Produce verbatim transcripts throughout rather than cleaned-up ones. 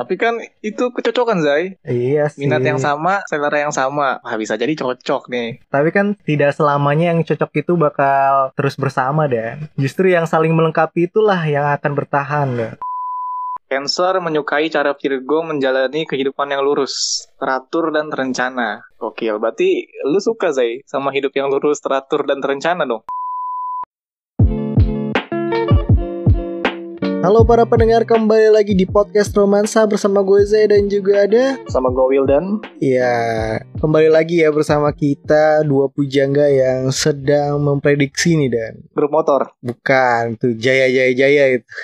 Tapi kan itu kecocokan, Zai. Iya sih. Minat yang sama, selera yang sama. Wah, bisa jadi cocok nih. Tapi kan tidak selamanya yang cocok itu bakal terus bersama, Dan. Justru yang saling melengkapi itulah yang akan bertahan, Dan. Cancer menyukai cara Virgo menjalani kehidupan yang lurus, teratur dan terencana. Gokil, berarti lu suka, Zai, sama hidup yang lurus, teratur dan terencana dong? Halo para pendengar, kembali lagi di Podcast Romansa bersama gue Zai dan juga ada sama gue Wildan. Iya, kembali lagi ya bersama kita dua pujangga yang sedang memprediksi nih, Dan. Grup motor? Bukan, tuh Jaya Jaya Jaya itu.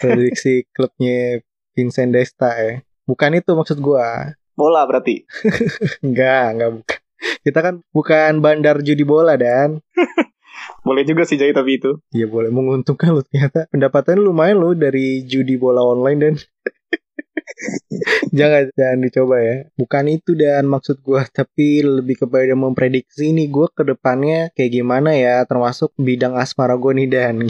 Prediksi klubnya Vincent Desta ya. Bukan itu maksud gue. Bola berarti? Enggak, enggak bukan. Kita kan bukan bandar judi bola, Dan. Boleh juga sih Jai, tapi itu ya boleh, menguntungkan lo ternyata. Pendapatannya lumayan lo dari judi bola online, Dan. Jangan, jangan dicoba ya. Bukan itu, Dan, maksud gue. Tapi lebih kepada memprediksi nih gue ke depannya kayak gimana ya, termasuk bidang asmara gue nih, Dan.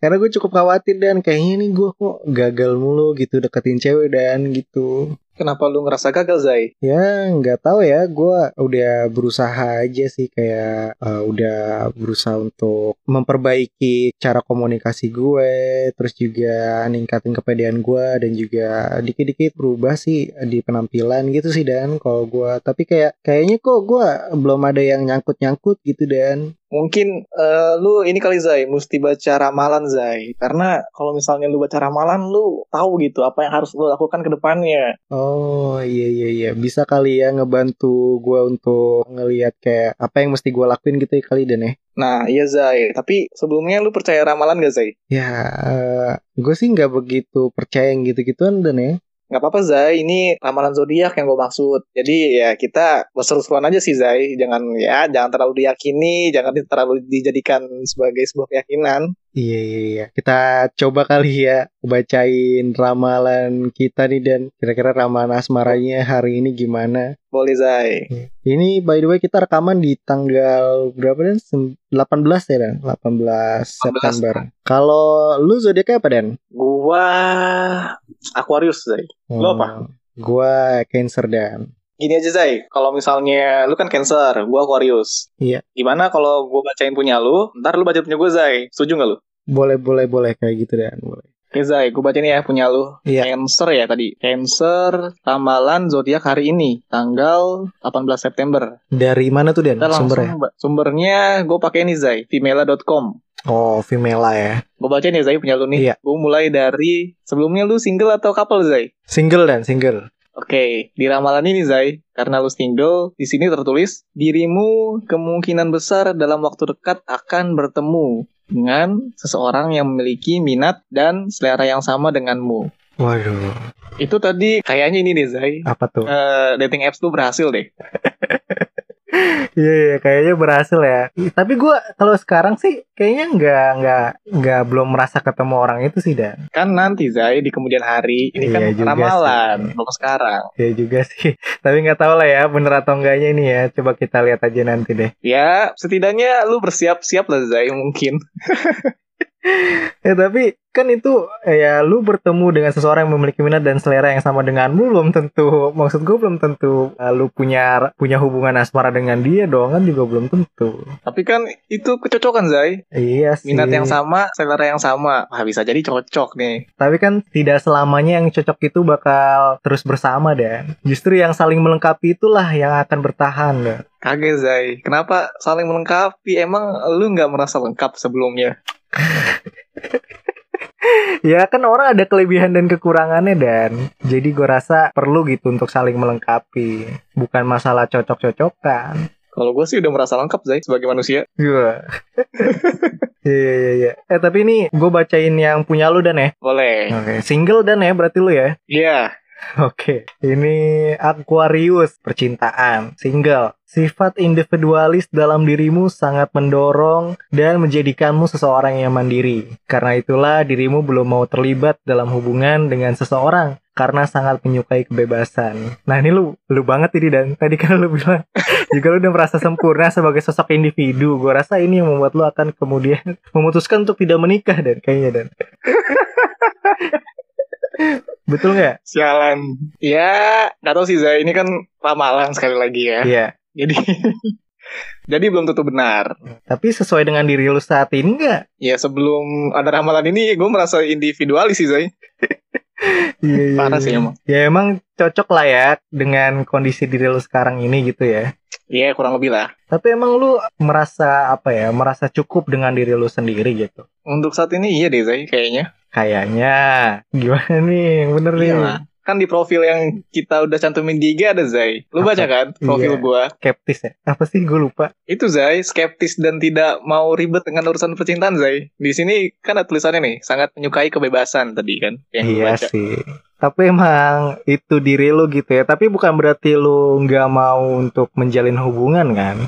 Karena gue cukup khawatir, Dan. Kayaknya nih gue kok gagal mulu gitu deketin cewek, Dan, gitu. Kenapa lu ngerasa gagal, Zai? Ya, nggak tahu ya. Gue udah berusaha aja sih. Kayak uh, udah berusaha untuk memperbaiki cara komunikasi gue. Terus juga ningkatin kepedean gue. Dan juga dikit-dikit berubah sih di penampilan gitu sih, Dan. Kalau gue. Tapi kayak kayaknya kok gue belum ada yang nyangkut-nyangkut gitu, Dan. Mungkin uh, lu ini kali, Zai, mesti baca ramalan, Zai. Karena kalau misalnya lu baca ramalan, lu tahu gitu apa yang harus lu lakukan ke depannya. Oh iya iya iya, bisa kali ya ngebantu gue untuk ngelihat kayak apa yang mesti gue lakuin gitu ya kali, Dan ya. Nah iya, Zai, tapi sebelumnya lu percaya ramalan gak, Zai? Ya uh, gue sih gak begitu percaya yang gitu-gituan, Dan ya. Gak apa-apa, Zai, ini ramalan zodiak yang gue maksud. Jadi ya kita berseru-seruan aja sih, Zai. Jangan ya, jangan terlalu diyakini, jangan terlalu dijadikan sebagai sebuah keyakinan. Iya, iya, iya. Kita coba kali ya bacain ramalan kita nih, Dan. Kira-kira ramalan asmaranya hari ini gimana? Boleh, Zai. Ini by the way kita rekaman di tanggal berapa, Dan? delapan belas ya, Dan? delapan belas September. Kalau lu zodiaknya apa, Dan? Gua Aquarius, Zai. Hmm, lu apa? Gua Cancer, Dan. Gini aja, Zai, kalau misalnya lu kan Cancer, gua Aquarius. Iya. Gimana kalau gua bacain punya lu, ntar lu baca punya gua, Zai. Setuju nggak lu? Boleh, boleh, boleh kayak gitu, Dan. Boleh. Oke, Zai, gua bacain ya punya lu. Iya. Cancer ya tadi. Cancer, ramalan zodiak hari ini tanggal delapan belas September. Dari mana tuh, Dan? Sumbernya? Sumbernya gua pakai ini, Zai, fimela dot com. Oh, Fimela ya. Gue bacain ya, Zai, punya lu nih. Iya. Gue mulai dari, sebelumnya lu single atau couple, Zai? Single, Dan, single. Oke, okay. Di ramalan ini, Zai, karena lu single, di sini tertulis, dirimu kemungkinan besar dalam waktu dekat akan bertemu dengan seseorang yang memiliki minat dan selera yang sama denganmu. Waduh. Itu tadi kayaknya ini nih, Zai. Apa tuh? Uh, dating apps lu berhasil deh. Iya, yeah, kayaknya berhasil ya. Tapi gue kalau sekarang sih kayaknya nggak nggak nggak belum merasa ketemu orang itu sih, Dan. Kan nanti, Zai, di kemudian hari ini yeah, kan ramalan, belum sekarang. Iya yeah, juga sih. Tapi nggak tahu lah ya bener atau enggaknya ini ya. Coba kita lihat aja nanti deh. Ya, yeah, setidaknya lu bersiap-siap lah, Zai, mungkin. Ya tapi kan itu ya, lu bertemu dengan seseorang yang memiliki minat dan selera yang sama denganmu, belum tentu, maksud gue belum tentu uh, lu punya punya hubungan asmara dengan dia dong, kan juga belum tentu. Tapi kan itu kecocokan, Zai. Iya sih. Minat yang sama, selera yang sama. Wah, bisa jadi cocok nih. Tapi kan tidak selamanya yang cocok itu bakal terus bersama, Dan. Justru yang saling melengkapi itulah yang akan bertahan, Dan. Kaget, Zai, kenapa saling melengkapi? Emang lu gak merasa lengkap sebelumnya? Ya kan orang ada kelebihan dan kekurangannya, Dan. Jadi gue rasa perlu gitu untuk saling melengkapi. Bukan masalah cocok-cocokan. Kalau gue sih udah merasa lengkap, Zai, sebagai manusia. Iya. Iya, iya, iya. Eh, tapi ini gue bacain yang punya lu, Dan, ya? Boleh. Oke, okay. Single, Dan, ya? Berarti lu ya? Iya. Yeah. Oke, ini Aquarius, percintaan, single. Sifat individualis dalam dirimu sangat mendorong dan menjadikanmu seseorang yang mandiri. Karena itulah dirimu belum mau terlibat dalam hubungan dengan seseorang karena sangat menyukai kebebasan. Nah, ini lu lu banget ini, Dan. Tadi kan lu bilang juga lu udah merasa sempurna sebagai sosok individu. Gua rasa ini yang membuat lu akan kemudian memutuskan untuk tidak menikah, Dan, kayaknya, Dan. Betul gak? Sialan. Ya gak tau sih Zai, ini kan ramalan sekali lagi ya. Iya. Jadi jadi belum tentu benar. Tapi sesuai dengan diri lu saat ini gak? Ya sebelum ada ramalan ini gue merasa individualis sih Zai. Iya, parah sih emang. Ya emang cocok lah ya dengan kondisi diri lu sekarang ini gitu ya. Iya, yeah, kurang lebih lah. Tapi emang lu merasa apa ya, merasa cukup dengan diri lu sendiri gitu? Untuk saat ini iya deh Zai, kayaknya. Kayaknya gimana nih, bener nih. Iyalah. Kan di profil yang kita udah cantumin di I G ada Zai. Lu apa? Baca kan profil iya. Gua skeptis ya? Apa sih gue lupa. Itu Zai, skeptis dan tidak mau ribet dengan urusan percintaan Zai. Di sini kan ada tulisannya nih, sangat menyukai kebebasan tadi kan yang iya baca. Sih. Tapi emang itu diri lu gitu ya. Tapi bukan berarti lu gak mau untuk menjalin hubungan kan?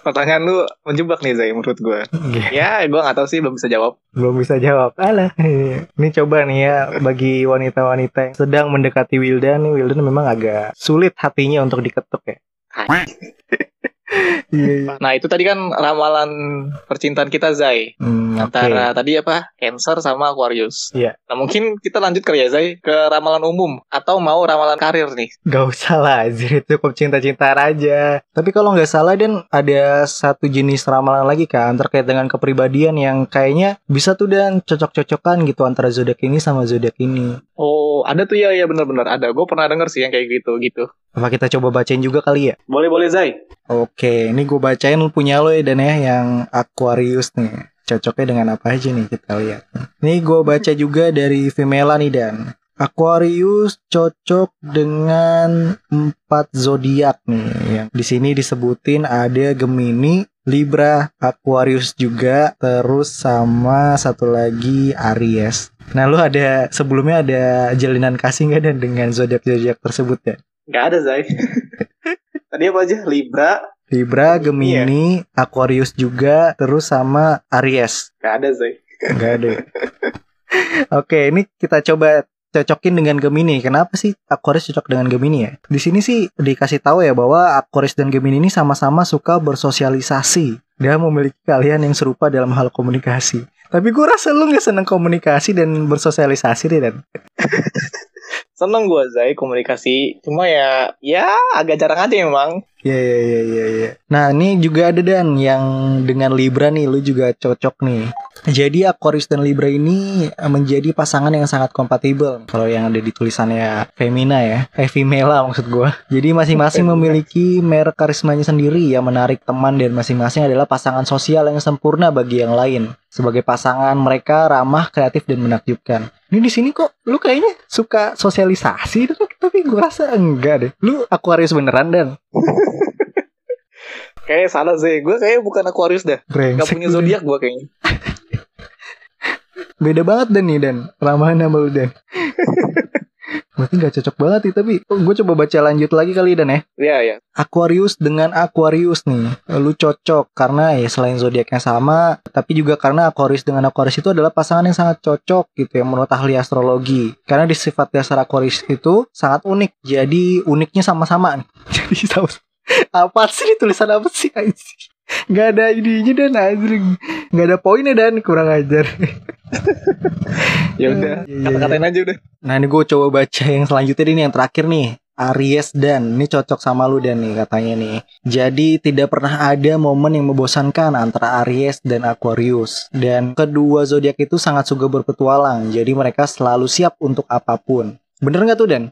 Pertanyaan lu menjebak nih Zai menurut gue. Ya gue gak tahu sih, belum bisa jawab. Belum bisa jawab. Alah. Ini coba nih ya, bagi wanita-wanita yang sedang mendekati Wildan nih, Wildan memang agak sulit hatinya untuk diketuk ya. Nah itu tadi kan ramalan percintaan kita Zai. hmm, Antara okay. tadi apa, Cancer sama Aquarius. yeah. Nah mungkin kita lanjut kali ya Zai ke ramalan umum, atau mau ramalan karir nih? Gak usah lah, jadi cukup cinta-cintaan aja. Tapi kalau gak salah dan ada satu jenis ramalan lagi kan, terkait dengan kepribadian yang kayaknya bisa tuh dan cocok-cocokan gitu antara zodiak ini sama zodiak ini. Oh ada tuh ya, ya bener-bener ada. Gue pernah denger sih yang kayak gitu-gitu. Apa kita coba bacain juga kali ya? Boleh-boleh Zai. Oke, ini gue bacain punya lo ya Dan ya, yang Aquarius nih. Cocoknya dengan apa aja nih kita lihat. Ini gue baca juga dari Fimela nih Dan. Aquarius cocok dengan empat zodiak nih. Yang di sini disebutin ada Gemini, Libra, Aquarius juga, terus sama satu lagi Aries. Nah, lu ada sebelumnya ada jalinan kasih nggak Dan dengan zodiak-zodiak tersebut ya? Nggak ada Zai. Tadi apa aja? Libra, Libra, Gemini, iya. Aquarius juga, terus sama Aries. Nggak ada Zai. Nggak ada. Oke, ini kita coba cocokin dengan Gemini. Kenapa sih Aquarius cocok dengan Gemini ya? Di sini sih dikasih tahu ya bahwa Aquarius dan Gemini ini sama-sama suka bersosialisasi dan memiliki keahlian yang serupa dalam hal komunikasi. Tapi gue rasa lu gak seneng komunikasi dan bersosialisasi deh Dan. Seneng gue Zai komunikasi, cuma ya ya agak jarang aja emang. Ya ya ya ya ya. Nah ini juga ada Dan yang dengan Libra nih, lu juga cocok nih. Jadi Aquarius dan Libra ini menjadi pasangan yang sangat kompatibel. Kalau yang ada di tulisannya Femina ya, eh Fimela maksud gue. Jadi masing-masing memiliki merek karismanya sendiri yang menarik teman, dan masing-masing adalah pasangan sosial yang sempurna bagi yang lain. Sebagai pasangan mereka ramah, kreatif, dan menakjubkan. Ini di sini kok lu kayaknya suka sosialisasi, tapi gue rasa enggak deh. Lu Aquarius beneran Dan? Kayaknya salah sih, gue kayaknya bukan Aquarius dah. Brengsek. Gak punya zodiak gue kayaknya. Beda banget Dan nih Dan, ramahan sama lu Dan. Berarti gak cocok banget sih, tapi oh, gue coba baca lanjut lagi kali Dan ya. Iya, iya. Aquarius dengan Aquarius nih, lu cocok karena ya selain zodiaknya sama, tapi juga karena Aquarius dengan Aquarius itu adalah pasangan yang sangat cocok gitu ya menurut ahli astrologi. Karena di sifat dasar Aquarius itu sangat unik, jadi uniknya sama-sama. Jadi sama-sama. Apa sih tulisan apa sih? Gak ada idenya Dan, anjing. Gak ada poinnya Dan, kurang ajar. Ya udah, kata-katain aja udah. Nah ini gue coba baca yang selanjutnya ini, yang terakhir nih, Aries Dan. Ini cocok sama lu Dan nih katanya nih. Jadi tidak pernah ada momen yang membosankan antara Aries dan Aquarius. Dan kedua zodiak itu sangat suka berpetualang, jadi mereka selalu siap untuk apapun. Bener gak tuh Dan?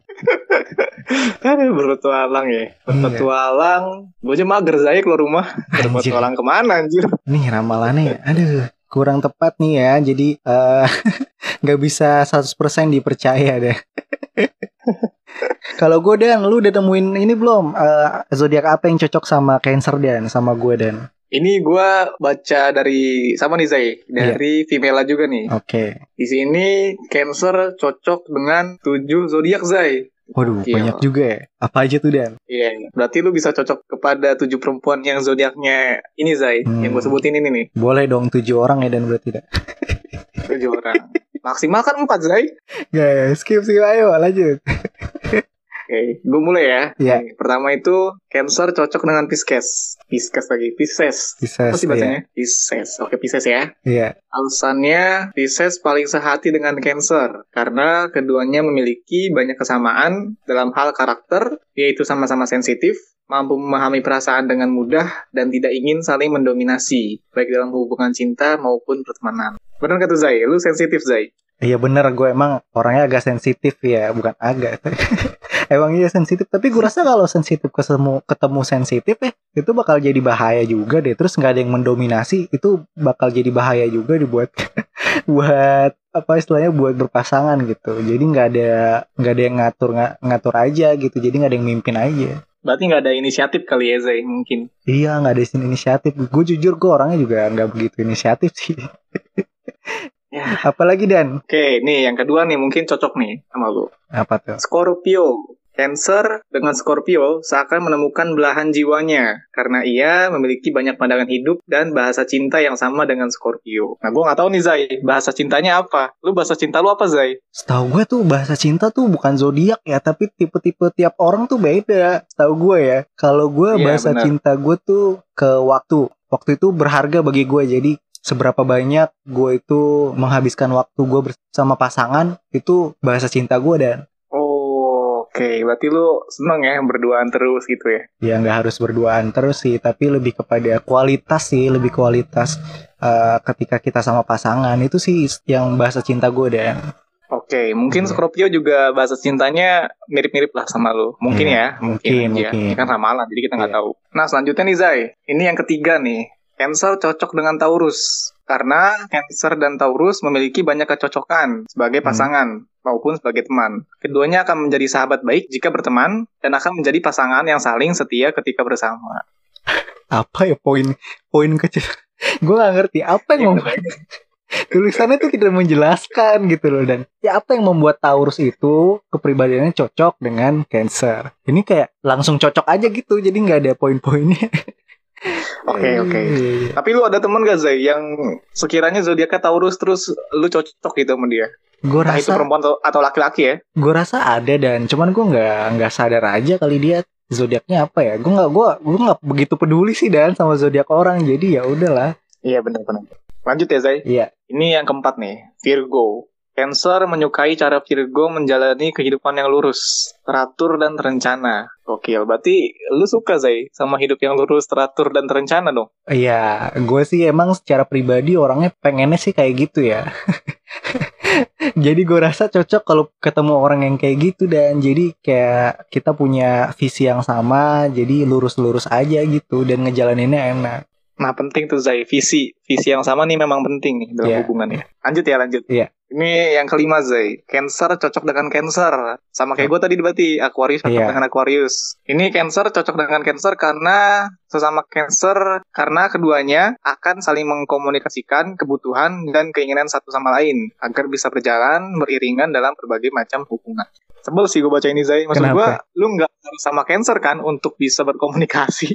Aduh, berpetualang ya. Berpetualang. Gue aja mager saya keluar rumah. Berpetualang kemana anjir? Nih ramalannya aduh, kurang tepat nih ya. Jadi uh, gak bisa seratus persen dipercaya deh. Kalau gue Dan, lu udah temuin ini belum? Uh, Zodiak apa yang cocok sama Cancer Dan, sama gue Dan? Ini gue baca dari sama nih Zai, dari yeah. Fimela juga nih. Oke. Okay. Di sini Cancer cocok dengan tujuh zodiak Zai. Waduh, gila. Banyak juga ya. Apa aja tuh Dan? Iya, yeah, berarti lu bisa cocok kepada tujuh perempuan yang zodiaknya ini Zai, hmm. yang gue sebutin ini nih. Boleh dong, tujuh orang ya Dan berarti Dan. Tujuh orang. Maksimal kan empat Zai. Gak, skip skip ayo lanjut. Oke, okay. Gue mulai ya. Yeah. Okay. Pertama itu Cancer cocok dengan Pisces. Pisces lagi Pisces. Pisces. Apa sih bacanya? Yeah. Pisces. Oke okay, Pisces ya. Iya. Yeah. Alasannya Pisces paling sehati dengan Cancer karena keduanya memiliki banyak kesamaan dalam hal karakter, yaitu sama-sama sensitif, mampu memahami perasaan dengan mudah, dan tidak ingin saling mendominasi, baik dalam hubungan cinta maupun pertemanan. Bener gak tuh Zai? Lu sensitif Zai? Iya bener, gue emang orangnya agak sensitif ya. Bukan agak emang iya sensitif. Tapi gue rasa kalau sensitif ketemu, ketemu sensitif ya, itu bakal jadi bahaya juga deh. Terus gak ada yang mendominasi, itu bakal jadi bahaya juga dibuat buat apa istilahnya, buat berpasangan gitu. Jadi gak ada gak ada yang ngatur ngatur aja gitu. Jadi gak ada yang mimpin aja. Berarti gak ada inisiatif kali ya Zai mungkin? Iya gak ada inisiatif. Gue jujur gue orangnya juga gak begitu inisiatif sih. Ya. Apalagi Dan? Oke nih yang kedua nih mungkin cocok nih sama lu. Apa tuh? Scorpio. Cancer dengan Scorpio seakan menemukan belahan jiwanya karena ia memiliki banyak pandangan hidup dan bahasa cinta yang sama dengan Scorpio. Nah gue gak tahu nih Zai, bahasa cintanya apa? Lu bahasa cinta lu apa Zai? Setahu gue tuh bahasa cinta tuh bukan zodiak ya, tapi tipe-tipe tiap orang tuh beda. Setahu gue ya. Kalau gue yeah, bahasa bener. Cinta gue tuh ke waktu. Waktu itu berharga bagi gue, jadi seberapa banyak gue itu menghabiskan waktu gue bersama pasangan, itu bahasa cinta gue Dan. Oke, okay, berarti lu seneng ya berduaan terus gitu ya? Ya nggak harus berduaan terus sih, tapi lebih kepada kualitas sih, lebih kualitas uh, ketika kita sama pasangan, itu sih yang bahasa cinta gue deh. Oke, okay, mungkin Scorpio juga bahasa cintanya mirip-mirip lah sama lu, mungkin yeah, ya, mungkin, mungkin ya, mungkin. Ini kan ramalan, jadi kita nggak yeah. tahu. Nah selanjutnya nih Zai, ini yang ketiga nih, Cancer cocok dengan Taurus, karena Cancer dan Taurus memiliki banyak kecocokan sebagai pasangan. Hmm. maupun sebagai teman. Keduanya akan menjadi sahabat baik jika berteman dan akan menjadi pasangan yang saling setia ketika bersama. Apa ya poin poin kecil? Gue gak ngerti apa yang membuat tulisannya itu tidak menjelaskan gitu loh. Dan ya apa yang membuat Taurus itu kepribadiannya cocok dengan Cancer? Ini kayak langsung cocok aja gitu, jadi nggak ada poin-poinnya. Oke okay, oke. Okay. Tapi lu ada teman gak Zai yang sekiranya zodiaknya Taurus terus lu cocok gitu sama dia? Gua rasa, itu perempuan atau laki-laki ya? Gue rasa ada Dan, cuman gue nggak nggak sadar aja kali dia zodiaknya apa ya. Gue nggak gue gue nggak begitu peduli sih Dan sama zodiak orang, jadi ya udahlah. Iya benar-benar. Lanjut ya Zai. Iya. Ini yang keempat nih, Virgo. Cancer menyukai cara Virgo menjalani kehidupan yang lurus, teratur dan terencana. Oke, berarti lu suka Zai sama hidup yang lurus, teratur dan terencana dong? Iya, gue sih emang secara pribadi orangnya pengennya sih kayak gitu ya. Jadi gue rasa cocok kalau ketemu orang yang kayak gitu Dan. Jadi kayak kita punya visi yang sama, jadi lurus-lurus aja gitu dan ngejalaninnya enak. Nah penting tuh Zai, visi visi yang sama nih memang penting nih dalam yeah. hubungan ya. Lanjut ya lanjut yeah. Ini yang kelima Zai, Cancer cocok dengan Cancer. Sama kayak gue tadi berarti, Aquarius cocok yeah. dengan Aquarius. Ini Cancer cocok dengan Cancer karena sesama Cancer, karena keduanya akan saling mengkomunikasikan kebutuhan dan keinginan satu sama lain agar bisa berjalan beriringan dalam berbagai macam hubungan. Sebel sih gue baca ini Zai. Maksud gue lu gak harus sama Cancer kan untuk bisa berkomunikasi.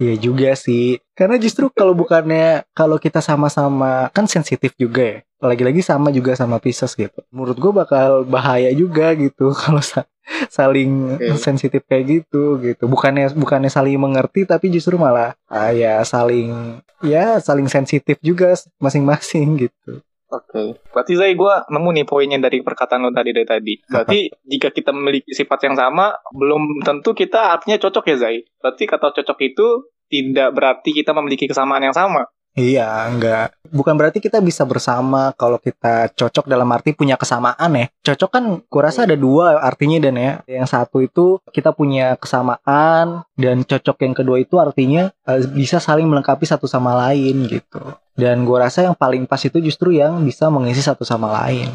Iya juga sih, karena justru kalau bukannya kalau kita sama-sama kan sensitif juga ya, lagi-lagi sama juga sama Pisces gitu. Menurut gue bakal bahaya juga gitu kalau sa- saling okay. sensitif kayak gitu gitu. Bukannya bukannya saling mengerti, tapi justru malah ah, ya saling ya saling sensitif juga masing-masing gitu. Oke, okay. Berarti Zai gue nemu nih poinnya dari perkataan lo tadi dari tadi. Berarti Apa? Jika kita memiliki sifat yang sama, belum tentu kita artinya cocok ya Zai. Berarti kata cocok itu tidak berarti kita memiliki kesamaan yang sama. Iya, enggak. Bukan berarti kita bisa bersama kalau kita cocok dalam arti punya kesamaan ya. Cocok kan gue rasa ada dua artinya Dan ya. Yang satu itu kita punya kesamaan, dan cocok yang kedua itu artinya uh, bisa saling melengkapi satu sama lain gitu. Dan gue rasa yang paling pas itu justru yang bisa mengisi satu sama lain.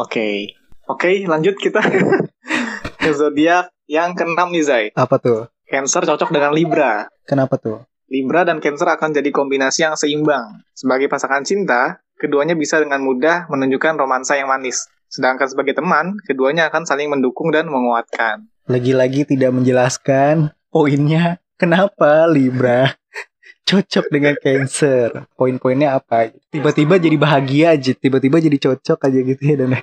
Oke, okay. oke okay, lanjut kita ke zodiak yang keenam nih Zai. Apa tuh? Cancer cocok dengan Libra. Kenapa tuh? Libra dan Cancer akan jadi kombinasi yang seimbang. Sebagai pasangan cinta, keduanya bisa dengan mudah menunjukkan romansa yang manis. Sedangkan sebagai teman, keduanya akan saling mendukung dan menguatkan. Lagi-lagi tidak menjelaskan poinnya kenapa Libra cocok dengan Cancer. Poin-poinnya apa? Tiba-tiba jadi bahagia aja, tiba-tiba jadi cocok aja gitu ya Dan.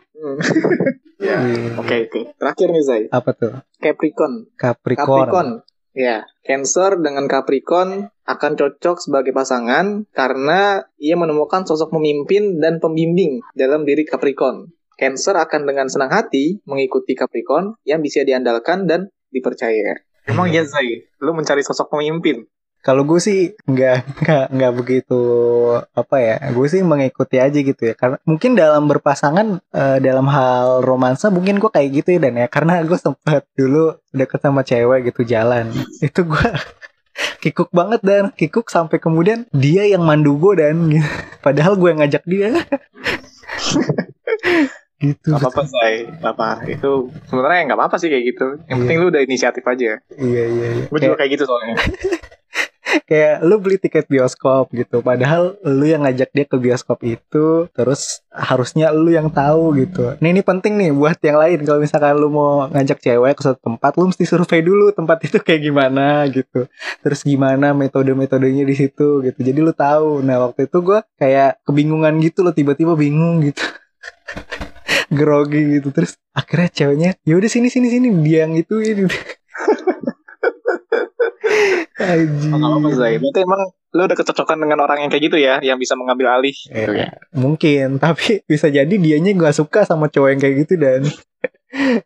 Ya. Oke okay, oke. Okay. Terakhir nih Zai. Apa tuh? Capricorn. Capricorn. Capricorn. Ya, Cancer dengan Capricorn akan cocok sebagai pasangan karena ia menemukan sosok pemimpin dan pembimbing dalam diri Capricorn. Cancer akan dengan senang hati mengikuti Capricorn yang bisa diandalkan dan dipercaya. Emang ya Zai, lu mencari sosok pemimpin? Kalau gue sih nggak nggak nggak begitu apa ya, gue sih mengikuti aja gitu ya. Karena mungkin dalam berpasangan e, dalam hal romansa mungkin gue kayak gitu ya Dan ya. Karena gue sempat dulu deket sama cewek gitu jalan, itu gue kikuk banget Dan, kikuk sampai kemudian dia yang mandu gue Dan. Gitu. Padahal gue ngajak dia. Gitu, gak apa-apa say, apa itu sebenarnya nggak apa-apa sih kayak gitu. Yang penting lu udah inisiatif aja. Iya iya. iya. Gue juga kayak gitu soalnya. Kayak lu beli tiket bioskop gitu, padahal lu yang ngajak dia ke bioskop itu, terus harusnya lu yang tahu gitu. Nih ini penting nih buat yang lain, kalau misalkan lu mau ngajak cewek ke suatu tempat, lu mesti survei dulu tempat itu kayak gimana gitu, terus gimana metode-metodenya di situ gitu. Jadi lu tahu. Nah waktu itu gue kayak kebingungan gitu, lo tiba-tiba bingung gitu. Grogi gitu, terus akhirnya ceweknya, yaudah sini sini sini, dia yang gituin gitu. Aji. Oh, berarti emang lu udah kecocokan dengan orang yang kayak gitu ya, yang bisa mengambil alih eh, gitu ya. Mungkin, tapi bisa jadi dianya gak suka sama cowok yang kayak gitu Dan.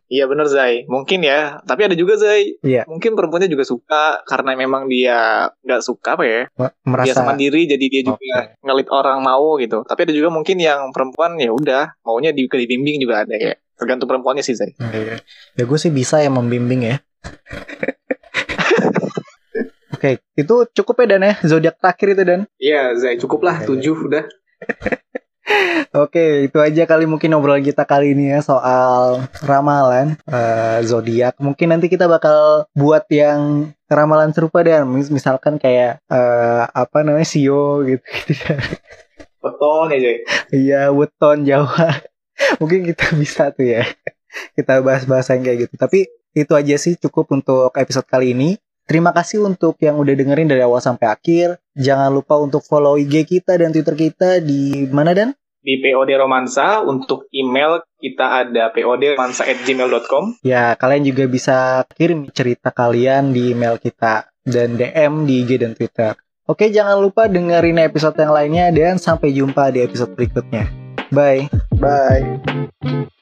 Iya bener Zai, mungkin ya. Tapi ada juga Zai, iya. Mungkin perempuannya juga suka karena memang dia gak suka apa ya, merasa dia semandiri, jadi dia juga okay. ngelit orang mau gitu. Tapi ada juga mungkin yang perempuan ya udah maunya di dibimbing juga ada ya. Tergantung perempuannya sih Zai. Okay. Ya gue sih bisa ya membimbing ya. Oke, okay. Itu cukup ya Dan ya, zodiak terakhir itu Dan. Iya Zai, cukup lah, okay. tujuh udah. Oke, itu aja kali mungkin obrolan kita kali ini ya soal ramalan uh, zodiak. Mungkin nanti kita bakal buat yang ramalan serupa Dan, misalkan kayak uh, apa namanya Sio gitu. Weton aja. Iya, weton Jawa. Mungkin kita bisa tuh ya. Kita bahas-bahas yang kayak gitu. Tapi itu aja sih cukup untuk episode kali ini. Terima kasih untuk yang udah dengerin dari awal sampai akhir. Jangan lupa untuk follow I G kita dan Twitter kita di mana Dan? Di P O D Romansa. Untuk email kita ada p o d romansa at gmail dot com. Ya, kalian juga bisa kirim cerita kalian di email kita dan D M di I G dan Twitter. Oke, jangan lupa dengerin episode yang lainnya dan sampai jumpa di episode berikutnya. Bye. Bye.